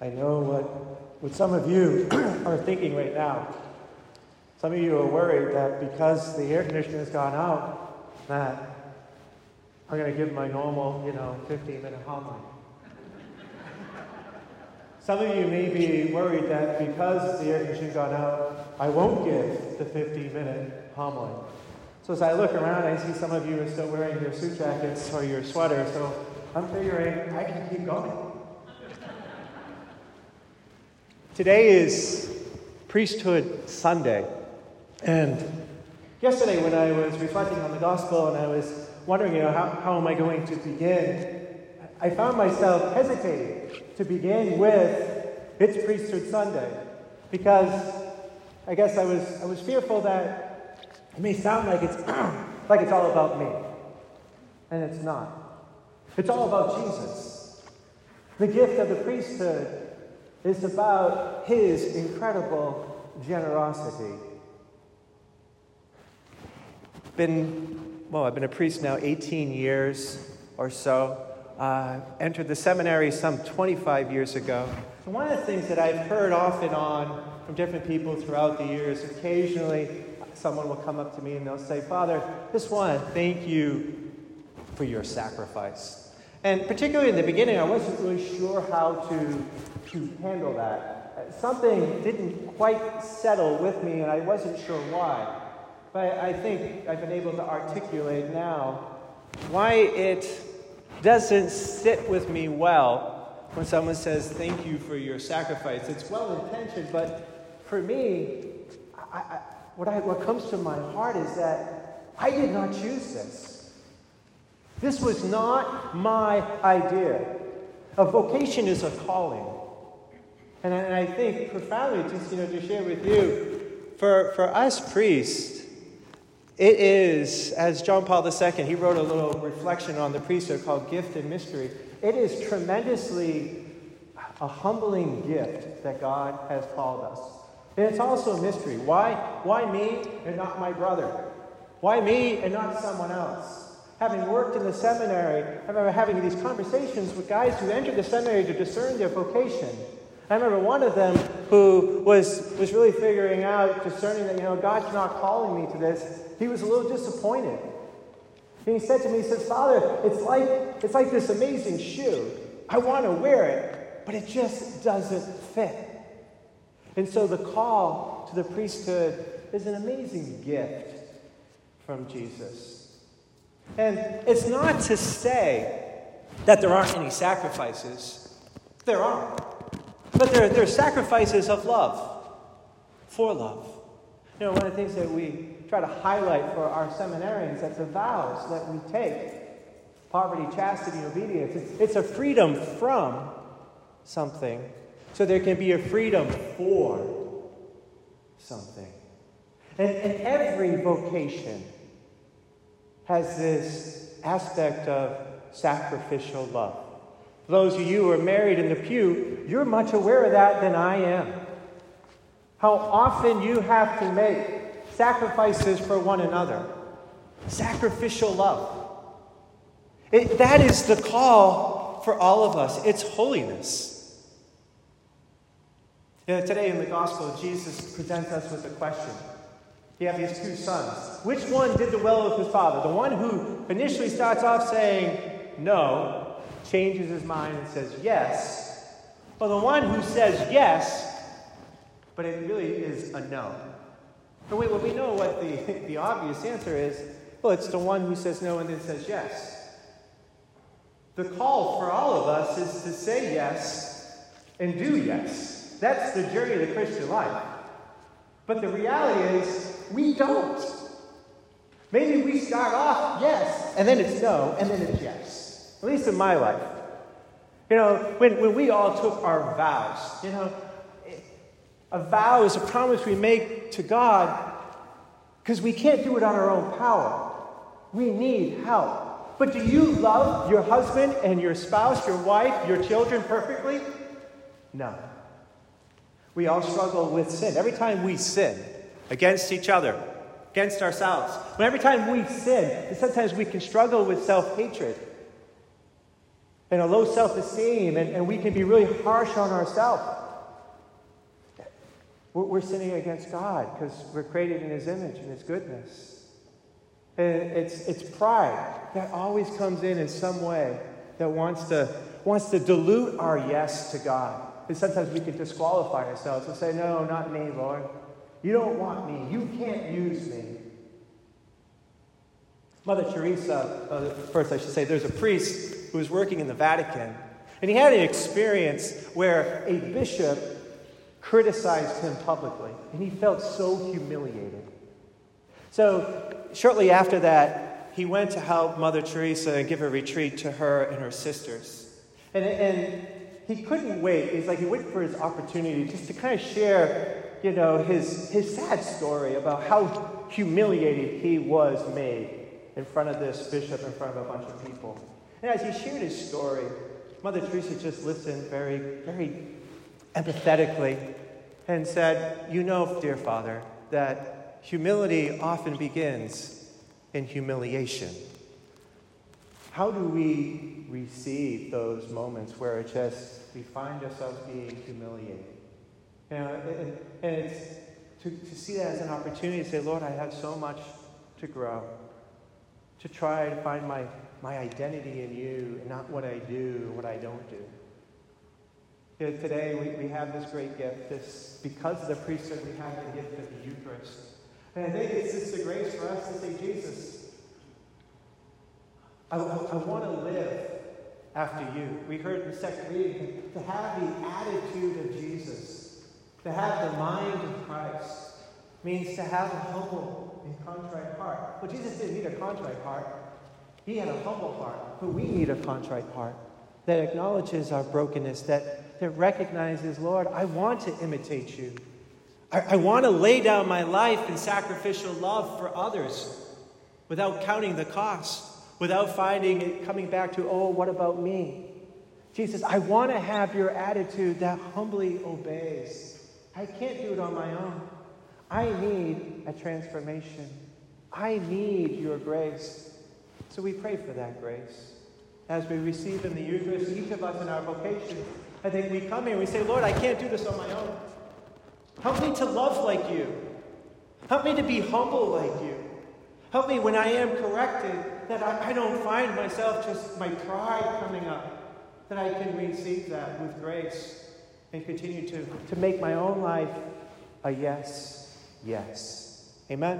I know what some of you are thinking right now. Some of you are worried that because the air conditioner has gone out, that I'm going to give my normal, 15-minute homily. Some of you may be worried that because the air conditioning gone out, I won't give the 15-minute homily. So as I look around, I see some of you are still wearing your suit jackets or your sweater, so I'm figuring I can keep going. Today is Priesthood Sunday. And yesterday when I was reflecting on the gospel and I was wondering, how am I going to begin, I found myself hesitating to begin with It's Priesthood Sunday, because I guess I was fearful that it may sound like it's like it's all about me, and it's not. It's all about Jesus. The gift of the priesthood is about his incredible generosity. I've been a priest now 18 years or so. Entered the seminary some 25 years ago. And one of the things that I've heard off and on from different people throughout the years, occasionally someone will come up to me and they'll say, "Father, just want to thank you for your sacrifice." And particularly in the beginning, I wasn't really sure how to handle that. Something didn't quite settle with me, and I wasn't sure why. But I think I've been able to articulate now why it doesn't sit with me well when someone says, "Thank you for your sacrifice." It's well-intentioned, but for me, what comes to my heart is that I did not choose this. This was not my idea. A vocation is a calling. And I think profoundly, just to share with you, for us priests, it is, as John Paul II, he wrote a little reflection on the priesthood called Gift and Mystery. It is tremendously a humbling gift that God has called us. And it's also a mystery. Why me and not my brother? Why me and not someone else? Having worked in the seminary, I remember having these conversations with guys who entered the seminary to discern their vocation. I remember one of them who was really figuring out, discerning that, God's not calling me to this. He was a little disappointed. And he said to me, "Father, it's like this amazing shoe. I want to wear it, but it just doesn't fit." And so the call to the priesthood is an amazing gift from Jesus. And it's not to say that there aren't any sacrifices. There are. But they're sacrifices of love, for love. One of the things that we try to highlight for our seminarians, that the vows that we take, poverty, chastity, obedience, it's a freedom from something. So there can be a freedom for something. And every vocation has this aspect of sacrificial love. For those of you who are married in the pew, you're much aware of that than I am. How often you have to make sacrifices for one another. Sacrificial love. That is the call for all of us. It's holiness. Today in the gospel, Jesus presents us with a question. He had these two sons. Which one did the will of his father? The one who initially starts off saying no, changes his mind and says yes. Well, the one who says yes, but it really is a no. But we know what the obvious answer is. Well, it's the one who says no and then says yes. The call for all of us is to say yes and do yes. That's the journey of the Christian life. But the reality is, we don't. Maybe we start off yes, and then it's no, and then it's yes. At least in my life. When we all took our vows, a vow is a promise we make to God because we can't do it on our own power. We need help. But do you love your husband and your spouse, your wife, your children perfectly? No. We all struggle with sin. Every time we sin against each other, against ourselves, every time we sin, sometimes we can struggle with self-hatred. and a low self-esteem, and we can be really harsh on ourselves. We're sinning against God because we're created in His image and His goodness. And it's pride that always comes in some way that wants to dilute our yes to God. And sometimes we can disqualify ourselves and say, no, not me, Lord. You don't want me. You can't use me. Mother Teresa, first I should say, there's a priest who was working in the Vatican. And he had an experience where a bishop criticized him publicly, and he felt so humiliated. So shortly after that, he went to help Mother Teresa and give a retreat to her and her sisters. And he couldn't wait. He's like, he waited for his opportunity just to kind of share, you know, his sad story about how humiliated he was made in front of this bishop, in front of a bunch of people. And as he shared his story, Mother Teresa just listened very, very empathetically, and said, you know, dear Father, that humility often begins in humiliation. How do we receive those moments where it just, we find ourselves being humiliated? You know, and it's to see that as an opportunity to say, Lord, I have so much to grow, to try to find my identity in you, and not what I do and what I don't do. You know, today we have this great gift, because of the priesthood we have the gift of the Eucharist. And I think it's just the grace for us to say, Jesus, I want to live after you. We heard in the second reading, to have the attitude of Jesus, to have the mind of Christ, means to have a humble and contrite heart. Well, Jesus didn't need a contrite heart. He had a humble heart, but we need a contrite heart that acknowledges our brokenness, that recognizes, Lord, I want to imitate you. I want to lay down my life in sacrificial love for others without counting the cost, without finding it coming back to, oh, what about me? Jesus, I want to have your attitude that humbly obeys. I can't do it on my own. I need a transformation. I need your grace. So we pray for that grace. As we receive in the Eucharist, each of us in our vocation, I think we come here and we say, Lord, I can't do this on my own. Help me to love like you. Help me to be humble like you. Help me when I am corrected that I don't find myself just my pride coming up, that I can receive that with grace and continue to make my own life a yes, yes. Amen.